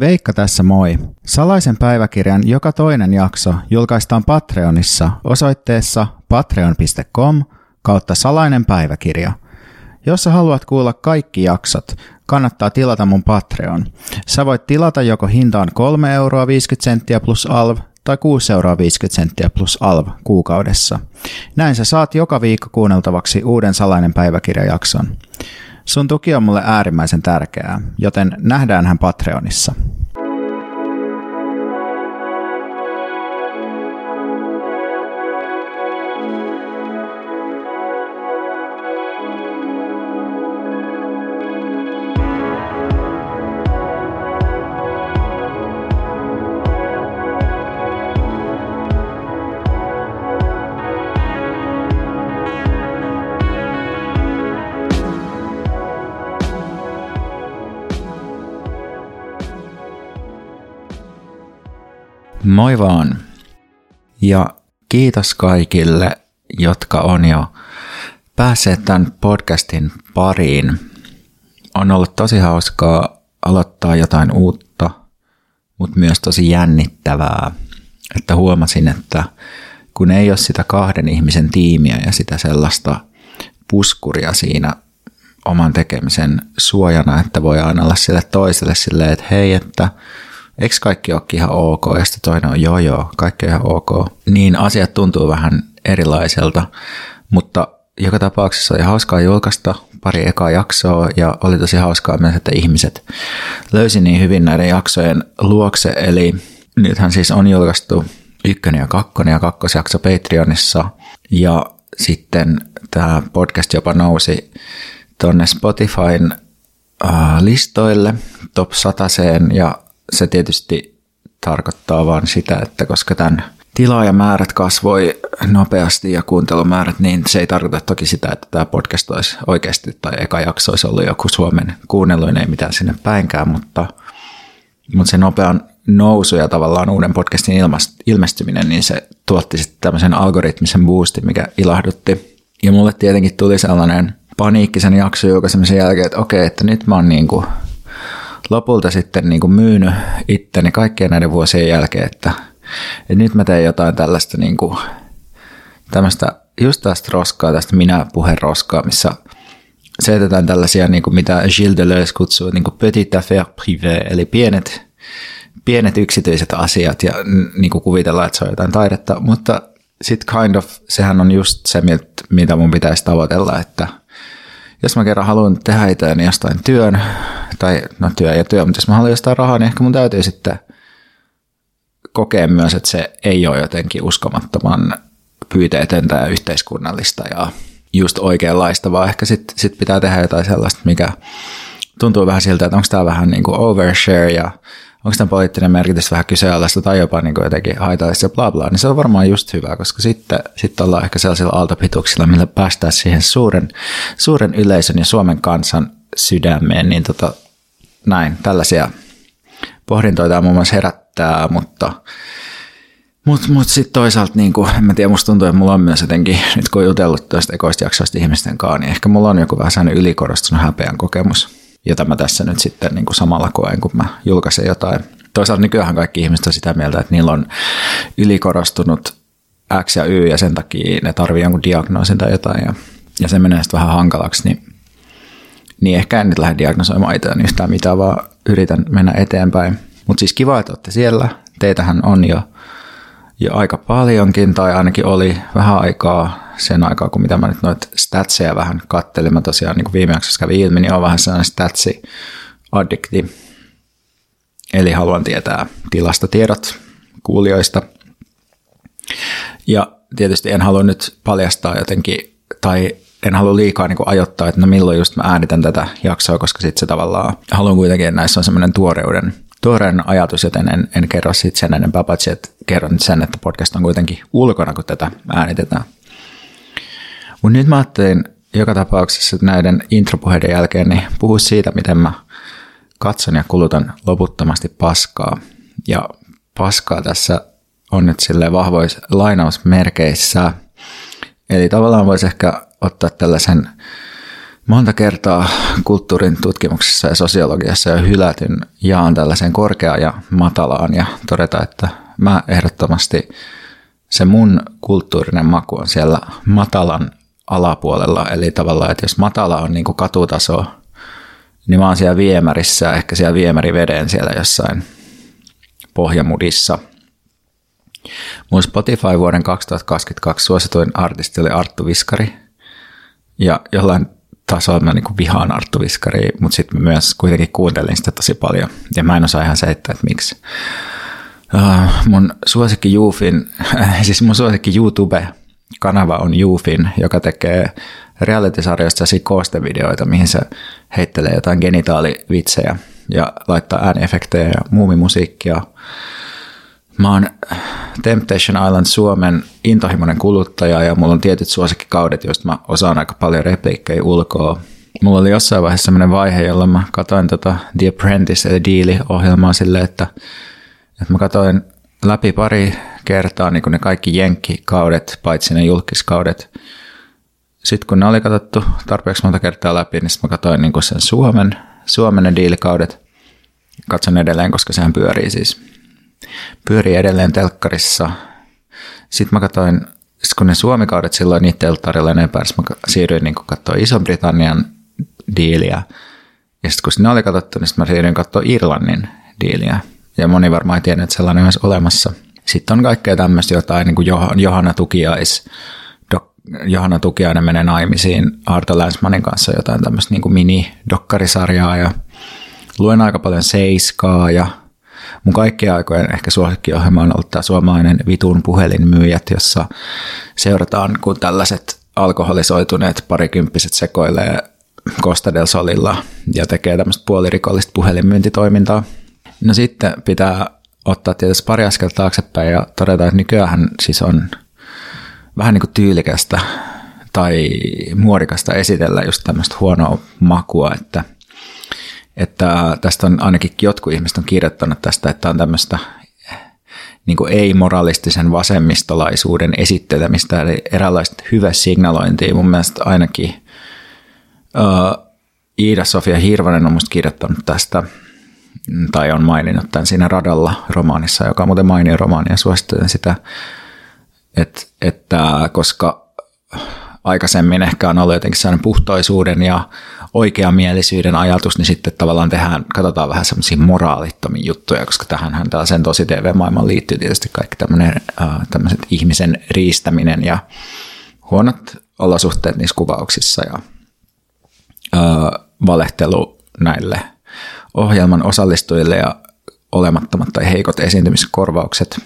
Veikka tässä moi. Salaisen päiväkirjan joka toinen jakso julkaistaan Patreonissa osoitteessa patreon.com/salainen päiväkirja. Jos sä haluat kuulla kaikki jaksot, kannattaa tilata mun Patreon. Sä voit tilata joko hintaan 3,50 € plus alv tai 6,50 € plus alv kuukaudessa. Näin sä saat joka viikko kuunneltavaksi uuden salainen päiväkirjajakson. Sun tuki on mulle äärimmäisen tärkeää, joten nähdäänhän Patreonissa. Moi vaan. Ja kiitos kaikille, jotka on jo päässeet tämän podcastin pariin. On ollut tosi hauskaa aloittaa jotain uutta, mutta myös tosi jännittävää. Että huomasin, että kun ei ole sitä 2 ihmisen tiimiä ja sitä sellaista puskuria siinä oman tekemisen suojana, että voi aina olla sille toiselle silleen, että hei, että eikö kaikki olekin ihan ok? Ja sitten toinen on joo, kaikki on ihan ok. Niin asiat tuntuu vähän erilaiselta, mutta joka tapauksessa oli hauskaa julkaista 2 ekaa jaksoa ja oli tosi hauskaa myös, että ihmiset löysi niin hyvin näiden jaksojen luokse. Eli nythän siis on julkaistu 1. ja 2. ja 2. jakso Patreonissa ja sitten tämä podcast jopa nousi tonne Spotifyn listoille top 100:een ja se tietysti tarkoittaa vaan sitä, että koska tämän tilaajamäärät kasvoi nopeasti ja kuuntelumäärät, niin se ei tarkoita toki sitä, että tämä podcast olisi oikeasti tai eka jakso olisi ollut joku Suomen kuunnelluin, ei mitään sinne päinkään, mutta se nopean nousu ja tavallaan uuden podcastin ilmestyminen, niin se tuotti sitten tämmöisen algoritmisen boostin, mikä ilahdutti. Ja mulle tietenkin tuli sellainen paniikkisen jakson julkaisemisen jälkeen, että okei, että nyt mä oon niin kuin lopulta sitten niin kuin myynyt itteni kaikkien näiden vuosien jälkeen, että nyt mä teen jotain tällaista niin kuin, tämmöistä just tästä roskaa, tästä minä-puheroskaa, missä selitetään tällaisia, niin kuin mitä Gilles Deleuze kutsuu niin kuin petit affaire privé, eli pienet yksityiset asiat ja niin kuin kuvitellaan, että se on jotain taidetta, mutta sitten kind of, sehän on just se, mitä mun pitäisi tavoitella, että jos mä kerran haluan tehdä itseäni niin jostain työn, tai no työ, mutta jos mä haluan jostain rahaa, niin ehkä mun täytyy sitten kokea myös, että se ei ole jotenkin uskomattoman pyyteetöntä ja yhteiskunnallista ja just oikeanlaista, vaan ehkä sit pitää tehdä jotain sellaista, mikä tuntuu vähän siltä, että onko tämä vähän niin kuin overshare ja onko tämä poliittinen merkitys vähän kyseenalaista tai jopa niin kuin jotenkin haitallista ja bla bla, niin se on varmaan just hyvä, koska sitten ollaan ehkä sellaisilla aaltopituksilla, millä päästään siihen suuren yleisön ja Suomen kansan sydämeen, niin näin, tällaisia pohdintoita muun muassa herättää, mutta sitten toisaalta, niin kuin, en mä tiedä, musta tuntuu, että mulla on myös jotenkin, nyt kun on jutellut toista ekoista jaksoista ihmisten kanssa, niin ehkä mulla on joku vähän sellainen ylikorostunut häpeän kokemus, jota mä tässä nyt sitten niin kuin samalla koen, kun mä julkaisen jotain. Toisaalta nykyään kaikki ihmiset on sitä mieltä, että niillä on ylikorostunut X ja Y, ja sen takia ne tarvii jonkun diagnoosin tai jotain, ja se menee sitten vähän hankalaksi, niin ehkä en nyt lähde diagnosoimaan itseäni yhtään mitään, vaan yritän mennä eteenpäin. Mutta siis kiva, että olette siellä. Teitähän on jo aika paljonkin, tai ainakin oli vähän aikaa sen aikaa, kun mitä mä nyt noita statseja vähän kattelin. Mä tosiaan, niin kuin viime jaksossa kävi ilmi, niin on vähän sellainen statsi-addikti. Eli haluan tietää tilastotiedot kuulijoista. Ja tietysti en halua nyt paljastaa jotenkin, tai en halua liikaa niin kuin ajoittaa, että no milloin just mä äänitän tätä jaksoa, koska sitten se tavallaan haluan kuitenkin, että näissä on semmoinen tuoreen ajatus, joten en kerro sitten sen enempää, paitsi että kerron nyt sen, että podcast on kuitenkin ulkona, kun tätä äänitetään. Mutta nyt mä ajattelin joka tapauksessa näiden intropuheiden jälkeen niin puhua siitä, miten mä katson ja kulutan loputtomasti paskaa. Ja paskaa tässä on nyt silleen vahvoissa lainausmerkeissä. Eli tavallaan voisi ehkä ottaa tällaisen monta kertaa kulttuurin tutkimuksessa ja sosiologiassa jo hylätyn jaan tällaisen korkeaan ja matalaan ja todeta, että mä ehdottomasti se mun kulttuurinen maku on siellä matalan alapuolella. Eli tavallaan, että jos matala on niin kuin katutaso, niin mä oon siellä viemärissä, ehkä siellä viemäriveden siellä jossain pohjamudissa. Mun Spotify vuoden 2022 suosituin artisti oli Arttu Wiskari. Ja jollain tasolla mä niin kuin vihaan Arttu Wiskaria, mutta sitten myös kuitenkin kuuntelin sitä tosi paljon. Ja mä en osaa ihan selittää, että miksi. Mun suosikki Youfin, siis mun suosikki YouTube-kanava on Youfin, joka tekee reality-sarjoista sellaisia koostevideoita, mihin se heittelee jotain genitaalivitsejä ja laittaa ääniefektejä ja muumimusiikkia. Mä oon Temptation Island Suomen intohimoinen kuluttaja ja mulla on tietyt suosikkikaudet, joista mä osaan aika paljon repliikkejä ulkoa. Mulla oli jossain vaiheessa sellainen vaihe, jolla mä katsoin The Apprentice eli Deal-ohjelmaa silleen, että mä katsoin läpi pari kertaa niin kuin ne kaikki jenkkikaudet, paitsi ne julkiskaudet. Sitten kun ne oli katsottu tarpeeksi monta kertaa läpi, niin mä katsoin niin kuin sen Suomen ne Deal-kaudet. Katson edelleen, koska sehän pyörii siis. Pyörii edelleen telkkarissa. Sitten mä katsoin, kun ne Suomi-kaudet silloin niitä ei ollut tarjolla enempää, mä siirryin niin kuin katsoa Iso-Britannian diiliä. Ja sitten kun sinne oli katsottu, niin mä siirryin katsoa Irlannin diiliä. Ja moni varmaan ei tiedä, että sellainen on myös olemassa. Sitten on kaikkea tämmöistä jotain, niin kuin Johanna Tukiainen menee naimisiin Arto Länsmanin kanssa, jotain tämmöistä niin kuin mini-dokkarisarjaa. Ja luen aika paljon Seiskaa ja mun kaikkien aikojen ehkä suosikkiohjelma on ollut tämä suomalainen Vitun puhelinmyyjät, jossa seurataan, kun tällaiset alkoholisoituneet parikymppiset sekoilee Costa del Solilla ja tekee tämmöistä puolirikollista puhelinmyyntitoimintaa. No sitten pitää ottaa tietysti pari askelta taaksepäin ja todeta, että nykyään siis on vähän niin kuin tyylikästä tai muodikasta esitellä just tämmöistä huonoa makua, että tästä on ainakin jotkut ihmiset on kirjoittanut tästä, että on tämmöistä niin kuin ei-moralistisen vasemmistolaisuuden esittelemistä, eli eräänlaista hyvää signalointia mun mielestä ainakin. Iida Sofia Hirvonen on musta kirjoittanut tästä, tai on maininnut tämän siinä Radalla romaanissa, joka on muuten mainio romaani ja suosittelen sitä, että koska aikaisemmin ehkä on ollut jotenkin sellainen puhtoisuuden ja oikeamielisyyden ajatus, niin sitten tavallaan katsotaan vähän semmoisia moraalittomia juttuja, koska tähänhän tällaiseen tosi TV-maailmaan liittyy tietysti kaikki tämmöiset ihmisen riistäminen ja huonot olosuhteet niissä kuvauksissa ja valehtelu näille ohjelman osallistujille ja olemattomat tai heikot esiintymiskorvaukset.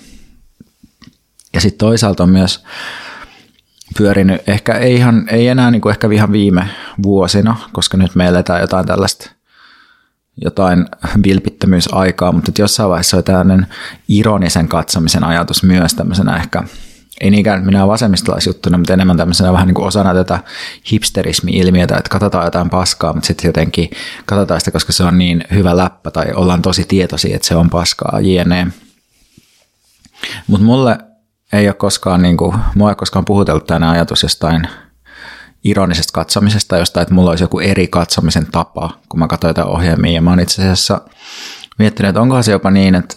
Ja sitten toisaalta on myös pyörinyt, ehkä ei enää niin kuin ehkä ihan viime vuosina, koska nyt me eletään jotain tällaista vilpittömyysaikaa, mutta jossain vaiheessa on tällainen ironisen katsomisen ajatus myös tämmöisenä ehkä, ei niinkään minä vasemmistolaisjuttuna, mutta enemmän tämmöisenä vähän niin kuin osana tätä hipsterismi-ilmiötä, että katsotaan jotain paskaa, mutta sitten jotenkin katsotaan sitä, koska se on niin hyvä läppä tai ollaan tosi tietoisia, että se on paskaa jne. Mutta mulle ei ole koskaan, puhutellut tämmöinen ajatus jostain ironisesta katsomisesta, jostain, että mulla olisi joku eri katsomisen tapa, kun mä katsoin jotain ohjelmia. Ja mä oon itse asiassa miettinyt, että onkohan se jopa niin, että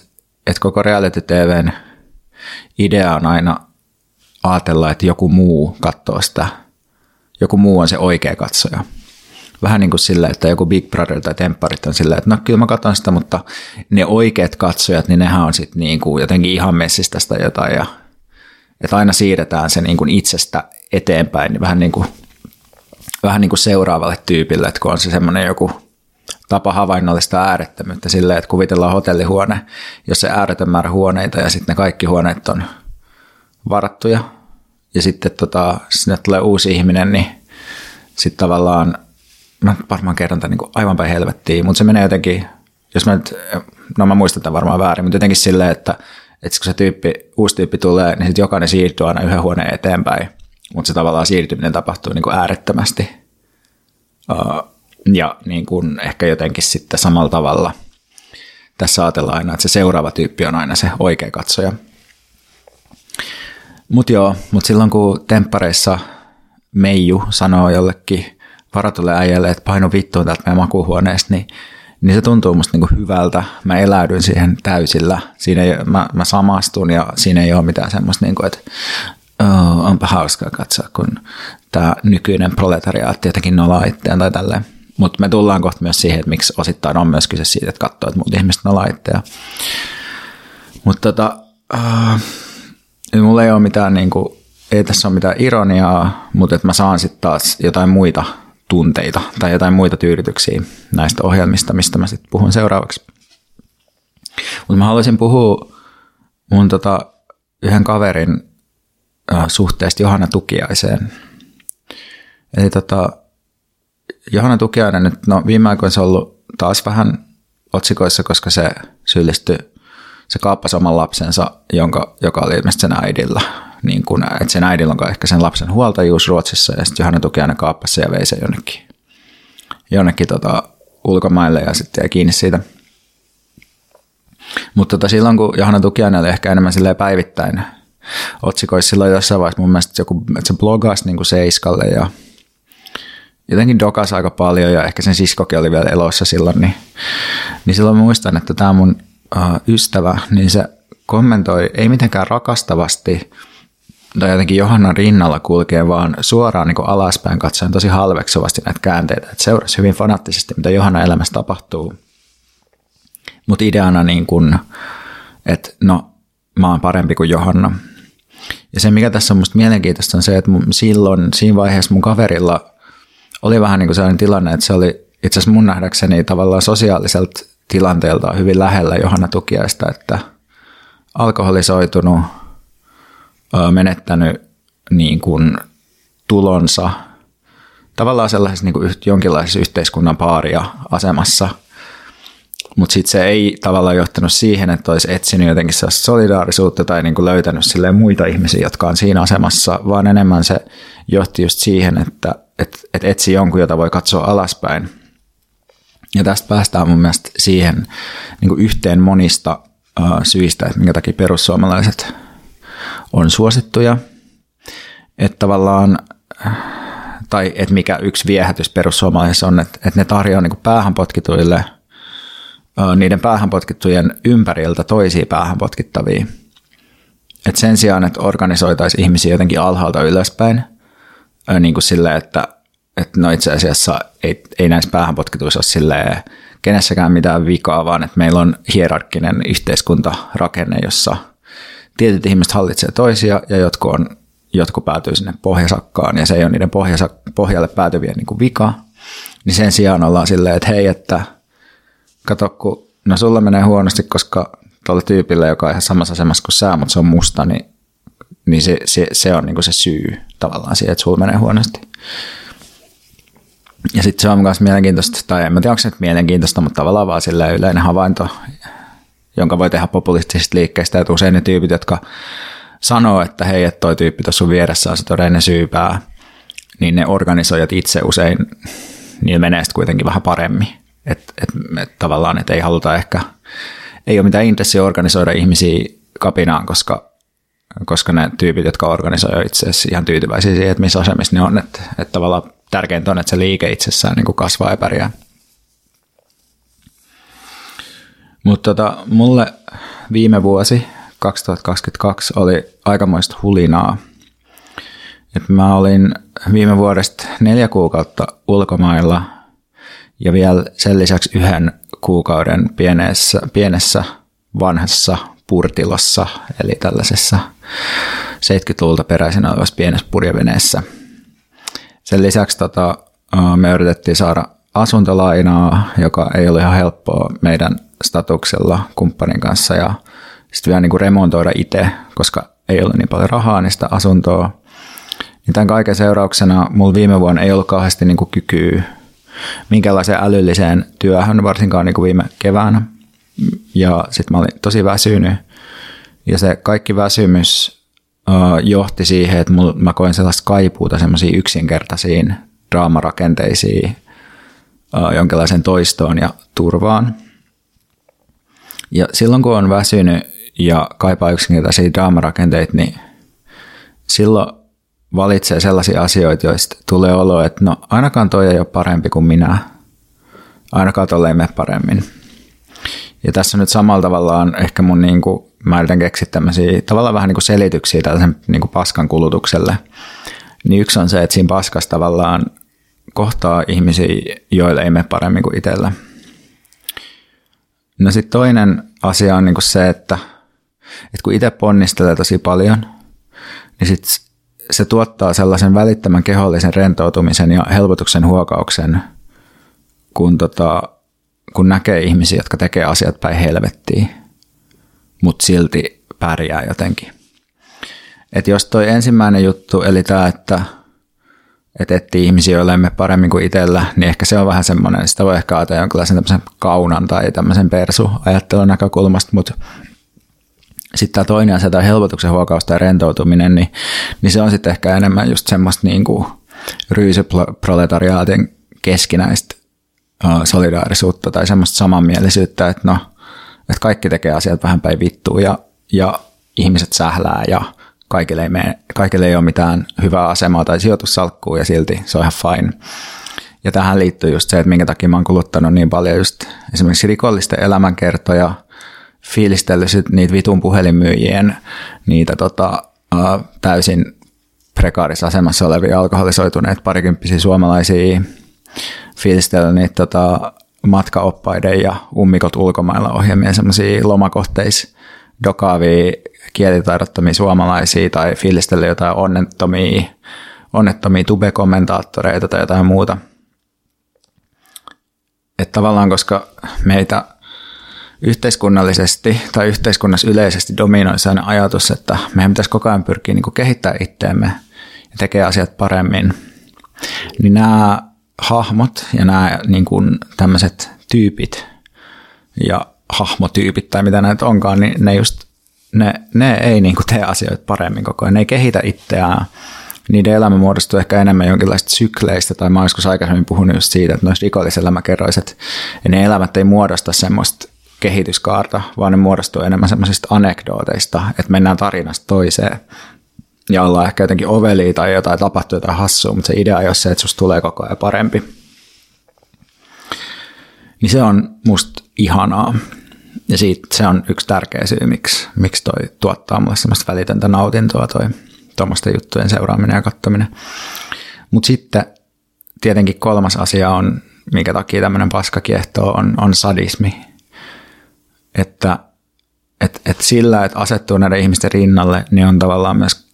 koko reality TVn idea on aina ajatella, että joku muu katsoo sitä. Joku muu on se oikea katsoja. Vähän niin kuin sillä, että joku Big Brother tai tempparit on sillä, että no kyllä mä katson sitä, mutta ne oikeat katsojat, niin nehän on sitten niin kuin jotenkin ihan messistä sitä jotain ja että aina siirretään se niin kuin itsestä eteenpäin niin vähän niin kuin seuraavalle tyypille, että kun on se semmoinen joku tapa havainnollista äärettömyyttä silleen, että kuvitellaan hotellihuone, jossa on ääretön määrä huoneita ja sitten ne kaikki huoneet on varattuja ja sitten sinne tulee uusi ihminen, niin sitten tavallaan, mä varmaan kerron tämän niin kuin aivan päin helvettiin, mutta se menee jotenkin, mä muistan tämän varmaan väärin, mutta jotenkin silleen, että kun se uusi tyyppi tulee, niin sitten jokainen siirtyy aina yhden huoneen eteenpäin, mutta se tavallaan siirtyminen tapahtuu niin kuin äärettömästi ja niin kuin ehkä jotenkin sitten samalla tavalla tässä ajatellaan aina, että se seuraava tyyppi on aina se oikea katsoja. Mutta silloin kun temppareissa Meiju sanoo jollekin varatulle äijälle, että paino vittuun täältä meidän makuuhuoneesta, niin se tuntuu musta niinku hyvältä. Mä eläydyn siihen täysillä. Siinä ei, mä samastun ja siinä ei ole mitään semmoista, niinku, että onpa hauskaa katsoa, kun tämä nykyinen proletariaatti jotenkin nolaa itseään tai tälleen. Mutta me tullaan kohta myös siihen, että miksi osittain on myös kyse siitä, että katsoo, että muut ihmiset nolaa itseään. Mutta mulla ei ole mitään, niinku, ei tässä ole mitään ironiaa, mutta että mä saan sitten taas jotain muita tunteita tai jotain muita tyydytyksiä näistä ohjelmista, mistä mä sitten puhun seuraavaksi. Mutta mä haluaisin puhua mun yhden kaverin suhteesta Johanna Tukiaiseen. Eli Johanna Tukiainen nyt, no viime aikoina se on ollut taas vähän otsikoissa, koska se syyllistyi, se kaappasi oman lapsensa, joka oli ilmeisesti sen äidillä. Niin kun, että sen äidillä on ehkä sen lapsen huoltajuus Ruotsissa, ja sitten Johanna Tukiainen kaappasi sen ja vei sen jonnekin ulkomaille ja sitten jäi kiinni siitä. Mutta silloin kun Johanna Tukiainen oli ehkä enemmän päivittäin otsikoissa, silloin jossain vaiheessa mun mielestä joku, että se blogasi niin kuin Seiskalle ja jotenkin dokasi aika paljon ja ehkä sen siskokin oli vielä elossa silloin, niin silloin muistan, että tämä mun ystävä, niin se kommentoi ei mitenkään rakastavasti tai jotenkin Johannan rinnalla kulkee, vaan suoraan niin kuin alaspäin katsoen tosi halveksuvasti näitä käänteitä. Et seurasi hyvin fanaattisesti, mitä Johannan elämässä tapahtuu. Mutta ideana, niin kuin, että no, mä oon parempi kuin Johanna. Ja se, mikä tässä on musta mielenkiintoista, on se, että silloin siinä vaiheessa mun kaverilla oli vähän niin kuin sellainen tilanne, että se oli itse asiassa mun nähdäkseni tavallaan sosiaaliselta tilanteelta hyvin lähellä Johanna Tukiaista, että alkoholisoitunut, menettänyt niin kuin tulonsa, tavallaan sellaisessa niin kuin jonkinlaisessa yhteiskunnan paaria asemassa, mutta sitten se ei tavallaan johtanut siihen, että olisi etsinyt jotenkin sellaista solidaarisuutta tai niin kuin löytänyt muita ihmisiä, jotka on siinä asemassa, vaan enemmän se johti just siihen, että etsi jonkun, jota voi katsoa alaspäin. Ja tästä päästään mun mielestä siihen niin kuin yhteen monista syistä, että minkä takia perussuomalaiset on suosittuja. Että tavallaan, tai että mikä yksi viehätys perussuomalaisissa on, että ne tarjoaa niin kuin päähänpotkituille niiden päähänpotkittujen ympäriltä toisia päähänpotkittavia. Et sen sijaan, että organisoitaisiin ihmisiä jotenkin alhaalta ylöspäin, niin kuin silleen, että no itse asiassa ei näissä päähänpotkituissa ole silleen kenessäkään mitään vikaa, vaan että meillä on hierarkkinen yhteiskuntarakenne, jossa tietyt ihmiset hallitsee toisia ja jotkut päätyy sinne pohjasakkaan ja se ei ole niiden pohjalle päätyvien niin kuin vika. Niin sen sijaan ollaan silleen, että hei, että kato, kun no sulla menee huonosti, koska tuolla tyypillä, joka on ihan samassa asemassa kuin sä, mutta se on musta, niin se on niinku se syy tavallaan siihen, että sulla menee huonosti. Ja sitten se on myös mielenkiintoista, tai en tiedä, onko se nyt mielenkiintoista, mutta tavallaan vaan silleen yleinen havainto, jonka voi tehdä populistisista liikkeistä, että usein ne tyypit, jotka sanoo, että hei, että toi tyyppi tuossa sun vieressä on se todellinen syypää, niin ne organisoijat itse usein, niillä menee sitten kuitenkin vähän paremmin. Että tavallaan, että ei haluta ehkä, ei ole mitään intressiä organisoida ihmisiä kapinaan, koska ne tyypit, jotka organisoivat itse asiassa ihan tyytyväisiä siihen, että missä asemissa ne on, että tavallaan tärkeintä on, että se liike itsessään niin kuin kasvaa ja pärjää. Mutta mulle viime vuosi 2022 oli aikamoista hulinaa. Et mä olin viime vuodesta 4 kuukautta ulkomailla ja vielä sen lisäksi 1 kuukauden pienessä vanhassa purtilassa, eli tällaisessa 70-luvulta peräisin olevassa pienessä purjeveneessä. Sen lisäksi me yritettiin saada asuntolainaa, joka ei ollut ihan helppoa meidän statuksella kumppanin kanssa, ja sitten vielä niin kuin remontoida itse, koska ei ollut niin paljon rahaa niistä asuntoa. Niin tämän kaiken seurauksena mulla viime vuonna ei ollut kauheasti niin kuin kykyä minkälaiseen älylliseen työhön, varsinkaan niin kuin viime keväänä. Ja sitten mä olin tosi väsynyt. Ja se kaikki väsymys johti siihen, että mä koin sellaista kaipuuta semmoisiin yksinkertaisiin draamarakenteisiin, jonkinlaiseen toistoon ja turvaan. Ja silloin kun on väsynyt ja kaipaa yksinkertaisia draamarakenteita, niin silloin valitsee sellaisia asioita, joista tulee olo, että no ainakaan toi ei ole parempi kuin minä. Ainakaan tolle ei mene paremmin. Ja tässä nyt samalla tavallaan ehkä mun niinku, mä yritän keksiä tämmöisiä tavallaan vähän niinku selityksiä tällaisen niinku paskan kulutukselle. Niin yksi on se, että siinä paskassa tavallaan kohtaa ihmisiä, joille ei mene paremmin kuin itsellä. No sitten toinen asia on niinku se, että kun itse ponnistelee tosi paljon, niin sitten se tuottaa sellaisen välittömän kehollisen rentoutumisen ja helpotuksen huokauksen, kun näkee ihmisiä, jotka tekee asiat päin helvettiin, mutta silti pärjää jotenkin. Et jos toi ensimmäinen juttu, eli tämä, että etsii ihmisiä, joilla ei mene paremmin kuin itsellä, niin ehkä se on vähän semmoinen, sitä voi ehkä ajatella jonkinlaisen tämmöisen kaunan tai tämmöisen persuajattelun näkökulmasta, mutta sitten tämä toinen asia, tämä helpotuksen huokaus tai rentoutuminen, niin se on sitten ehkä enemmän just semmoista niinku ryysyproletariaatin keskinäistä solidaarisuutta tai semmoista samanmielisyyttä, että no, että kaikki tekee asiat vähän päin vittuun ja ihmiset sählää ja kaikille ei ole mitään hyvää asemaa tai sijoitussalkkuu ja silti se on ihan fine. Ja tähän liittyy just se, että minkä takia mä oon kuluttanut niin paljon just esimerkiksi rikollisten elämänkertoja, fiilistellyt niitä vitun puhelinmyyjien, niitä täysin prekaarissa asemassa olevia alkoholisoituneita parikymppisiä suomalaisia, fiilistellyt niitä matkaoppaiden ja ummikot ulkomailla ohjelmien semmoisia lomakohteissa dokaavia kielitaidottomia suomalaisia tai fiilistellyt jotain onnettomia tube-kommentaattoreita tai jotain muuta. Että tavallaan koska meitä yhteiskunnallisesti tai yhteiskunnassa yleisesti dominoi sellainen ajatus, että meidän pitäisi koko ajan pyrkiä niin kuin kehittämään itseämme ja tekee asiat paremmin, niin nämä hahmot ja nämä niin kuin tämmöiset tyypit ja hahmotyypit tai mitä näitä onkaan, niin ne ei niin kuin tee asioita paremmin koko ajan, ne ei kehitä itseään. Niiden elämä muodostuu ehkä enemmän jonkinlaista sykleistä, tai mä oon joskus aikaisemmin puhunut just siitä, että noissa rikolliselämäkerroiset, ne elämät ei muodosta semmoista kehityskaarta, vaan ne muodostuu enemmän semmoisista anekdooteista, että mennään tarinasta toiseen ja ollaan ehkä jotenkin ovelia tai jotain tapahtuu jotain hassua, mutta se idea ei ole se, että susta tulee koko ajan parempi. Niin se on musta ihanaa ja siitä se on yksi tärkeä syy, miksi toi tuottaa mulle semmoista välitöntä nautintoa toi tuommoisten juttujen seuraaminen ja katsominen. Mutta sitten tietenkin kolmas asia on, minkä takia tämmöinen paska kiehtoo, on sadismi. Että sillä, että asettuu näiden ihmisten rinnalle, niin on tavallaan myös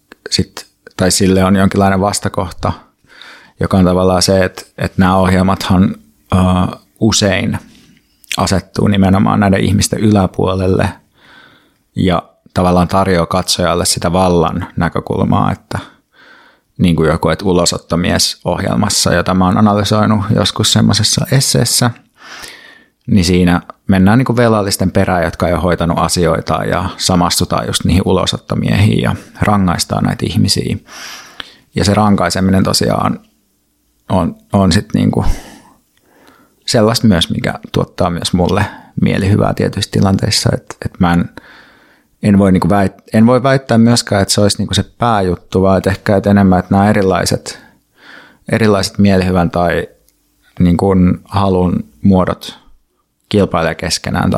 tai sille on jonkinlainen vastakohta, joka on tavallaan se, että nämä ohjelmathan usein asettuu nimenomaan näiden ihmisten yläpuolelle ja tavallaan tarjoaa katsojalle sitä vallan näkökulmaa, että niin kuin joku ulosottomies ohjelmassa, jota mä oon analysoinut joskus semmoisessa esseessä, niin siinä mennään niin kuin velallisten perään, jotka ei ole hoitanut asioitaan ja samastutaan just niihin ulosottomiehiin ja rangaistaan näitä ihmisiä. Ja se rankaiseminen tosiaan on sitten niin kuin sellaista myös, mikä tuottaa myös mulle mielihyvää tietyissä tilanteissa. Että mä en voi, niin kuin en voi väittää myöskään, että se olisi niin kuin se pääjuttu, vaan että ehkä että enemmän, että nämä erilaiset mielihyvän tai niin kuin halun muodot kilpailee keskenään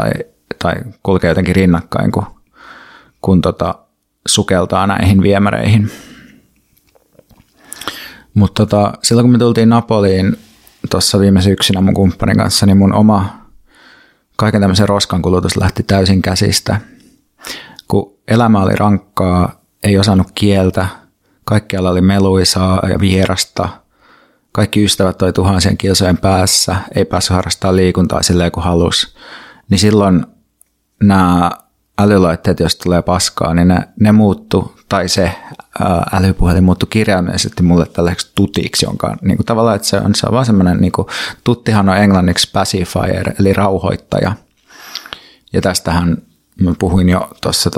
tai kulkee jotenkin rinnakkain, kun sukeltaa näihin viemäreihin. Mutta silloin kun me tultiin Napoliin tuossa viime syksynä mun kumppanin kanssa, niin mun oma kaiken tämmöisen roskan kulutus lähti täysin käsistä. Kun elämä oli rankkaa, ei osannut kieltä, kaikkialla oli meluisaa ja vierasta. Kaikki ystävät oli tuhansien kilsojen päässä, ei päässyt harrastamaan liikuntaa silleen kuin halusi. Niin silloin nämä älylaitteet, jos tulee paskaa, niin ne muuttu, tai se älypuhelin muuttui kirjaimellisesti mulle tällaiseksi tutiksi, jonka niin kuin tavallaan, että se on vaan semmoinen, niin kuin, tuttihan on englanniksi pacifier, eli rauhoittaja. Ja tästähän mä puhuin jo tuossa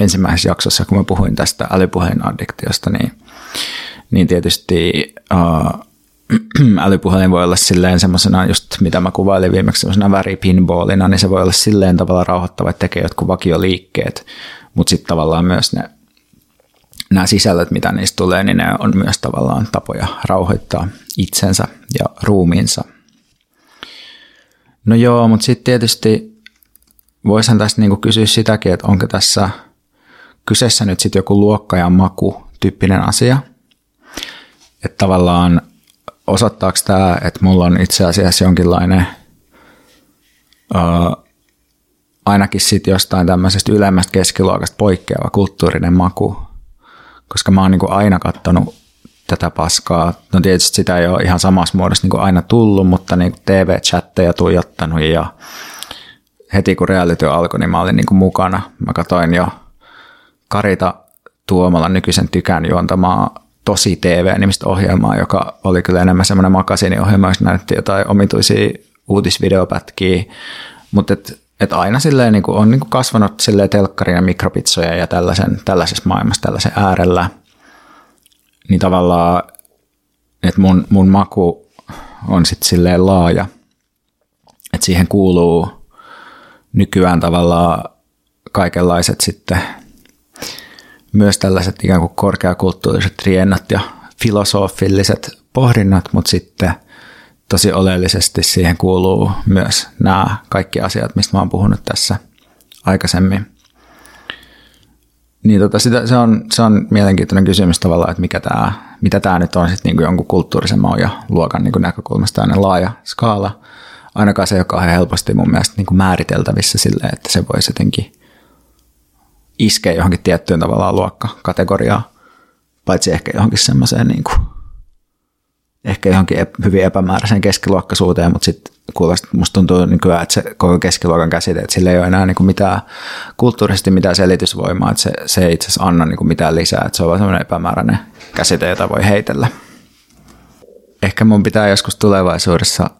ensimmäisessä jaksossa, kun mä puhuin tästä älypuhelinaddiktiöstä, niin tietysti älypuhelin voi olla silleen semmoisena, just mitä mä kuvailin viimeksi semmoisena väripinballina, niin se voi olla silleen tavallaan rauhoittava, että tekee jotkut vakioliikkeet, mutta sitten tavallaan myös ne nämä sisällöt, mitä niistä tulee, niin ne on myös tavallaan tapoja rauhoittaa itsensä ja ruumiinsa. No joo, mutta sitten tietysti voisin tästä niinku kysyä sitäkin, että onko tässä kyseessä nyt sitten joku luokka ja maku tyyppinen asia. Että tavallaan osoittaako tämä, että mulla on itse asiassa jonkinlainen ainakin sitten jostain tämmöisestä ylemmästä keskiluokasta poikkeava kulttuurinen maku, koska mä oon niinku aina katsonut tätä paskaa. No tietysti sitä ei ole ihan samassa muodossa niinku aina tullut, mutta niinku TV-chatteja tuijottanut ja heti kun reality alkoi, niin mä olin niinku mukana. Mä katsoin jo Karita Tuomala nykyisen Tykän juontamaa Tosi TV-nimistä ohjelmaa, joka oli kyllä enemmän semmoinen makasiiniohjelma, jossa näytettiin jotain omituisia uutisvideopätkiä, mutta et aina silleen niin kuin on niin kuin kasvanut silleen telkkarin ja mikropitsoja ja tällaisessa maailmassa, tällaisen äärellä, niin tavallaan, että mun maku on sitten silleen laaja, että siihen kuuluu nykyään tavallaan kaikenlaiset sitten myös tällaiset ikään kuin korkeakulttuuriset riennot ja filosofilliset pohdinnat, mutta sitten tosi oleellisesti siihen kuuluu myös nämä kaikki asiat, mistä mä oon puhunut tässä aikaisemmin. Niin se on mielenkiintoinen kysymys tavallaan, että mitä tämä nyt on sitten niin kuin jonkun kulttuurisen maun ja luokan niin kuin näkökulmasta aina laaja skaala. Ainakaan se, joka on helposti mun mielestä niin kuin määriteltävissä silleen, että se voisi jotenkin iskee johonkin tiettyyn tavallaan luokkakategoriaan, paitsi ehkä johonkin semmoiseen niin kuin, ehkä johonkin hyvin epämääräiseen keskiluokkaisuuteen, mutta sitten kuulostaa, musta tuntuu nykyään, että se koko keskiluokan käsite, että sillä ei ole enää niin kuin mitään kulttuurisesti mitään selitysvoimaa, että se ei itse asiassa anna niin kuin mitään lisää, että se on vaan semmoinen epämääräinen käsite, jota voi heitellä. Ehkä mun pitää joskus tulevaisuudessa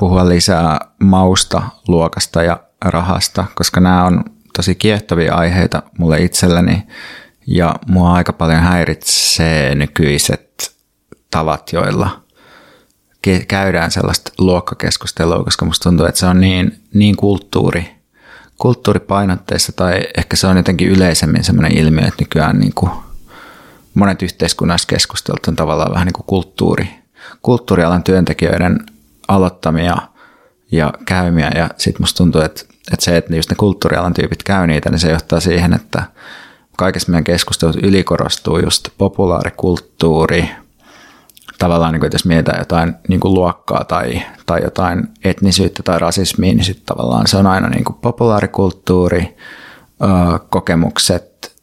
puhua lisää mausta, luokasta ja rahasta, koska nämä on tosi kiehtovia aiheita mulle itselleni ja mua aika paljon häiritsee nykyiset tavat, joilla käydään sellaista luokkakeskustelua, koska musta tuntuu, että se on niin kulttuuripainotteista tai ehkä se on jotenkin yleisemmin sellainen ilmiö, että nykyään niin kuin monet yhteiskunnalliset keskustelut on tavallaan vähän niin kuin kulttuurialan työntekijöiden aloittamia ja käymiä ja sitten musta tuntuu, että se, että just ne kulttuurialan tyypit käy niitä, niin se johtaa siihen, että kaikessa meidän keskustelut ylikorostuu just populaarikulttuuri, tavallaan niin kuin, että jos mietitään jotain niin kuin luokkaa tai jotain etnisyyttä tai rasismia, niin sitten tavallaan se on aina niin kuin populaarikulttuuri, kokemukset,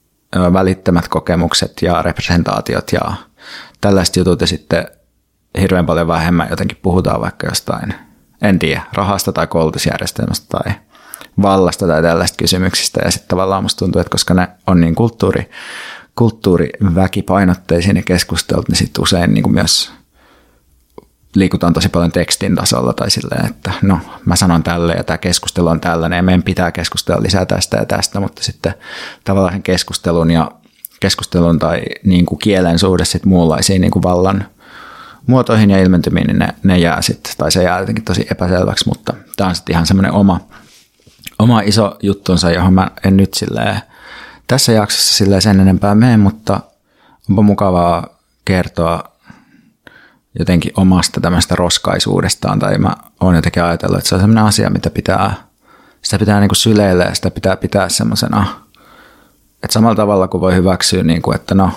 välittömät kokemukset ja representaatiot ja tällaiset jutut ja sitten hirveän paljon vähemmän jotenkin puhutaan vaikka jostain, en tiedä, rahasta tai koulutusjärjestelmästä tai vallasta tai tällaisista kysymyksistä ja sitten tavallaan musta tuntuu, että koska ne on niin kulttuuriväkipainotteisiin ne keskustelut, niin sitten usein niin kuin myös liikutaan tosi paljon tekstin tasolla tai silleen, että no mä sanon tälle ja tämä keskustelu on tällainen ja meidän pitää keskustella lisää tästä ja tästä, mutta sitten tavallaan keskustelun tai niin kuin kielen suhde sitten muunlaisiin niin kuin vallan muotoihin ja ilmentymiin, niin ne jää sitten, tai se jää jotenkin tosi epäselväksi, mutta tämä on sitten ihan semmoinen oma iso juttunsa, johon mä en nyt silleen, tässä jaksossa silleen sen enempää mene, mutta onpa mukavaa kertoa jotenkin omasta tämmöistä roskaisuudestaan, tai mä oon jotenkin ajatellut, että se on semmoinen asia, mitä pitää niin kuin syleillä ja sitä pitää pitää semmoisena, että samalla tavalla kuin voi hyväksyä, niin kuin, että no,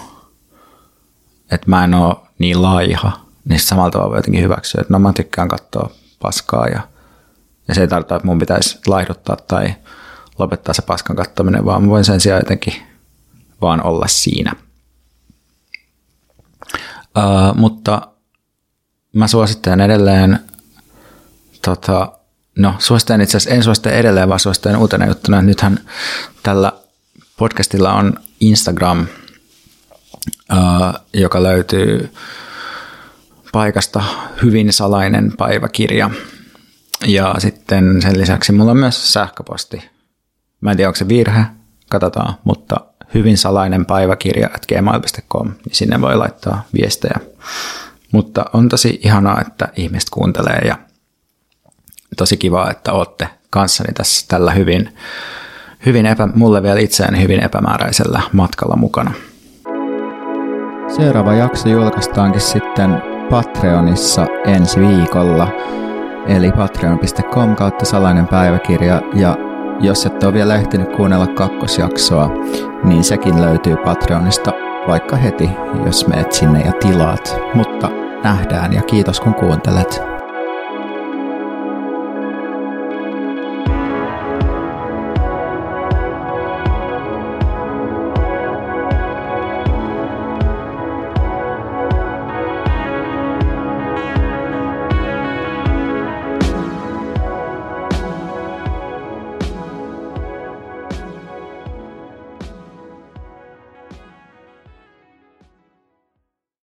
että mä en ole niin laiha, niin samalla tavalla voi jotenkin hyväksyä, että no mä tykkään katsoa paskaa ja se ei tarkoita, että mun pitäisi laihduttaa tai lopettaa se paskan katsominen, vaan mä voin sen sijaan jotenkin vaan olla siinä. Mutta mä suosittelen edelleen, suosittelen itse asiassa, en suosittele edelleen, vaan suosittelen uutena juttuna, että nythän tällä podcastilla on Instagram, joka löytyy paikasta Hyvin salainen päiväkirja. Ja sitten sen lisäksi mulla on myös sähköposti. Mä en tiedä, onko se virhe, katsotaan, mutta hyvin salainen päiväkirja @gmail.com, niin sinne voi laittaa viestejä. Mutta on tosi ihanaa, että ihmiset kuuntelee ja tosi kivaa, että ootte kanssani tässä tällä hyvin mulle vielä itseäni hyvin epämääräisellä matkalla mukana. Seuraava jakso julkaistaankin sitten Patreonissa ensi viikolla, eli patreon.com/salainen päiväkirja, ja jos ette ole vielä ehtinyt kuunnella kakkosjaksoa, niin sekin löytyy Patreonista vaikka heti, jos menet sinne ja tilaat. Mutta nähdään ja kiitos kun kuuntelet.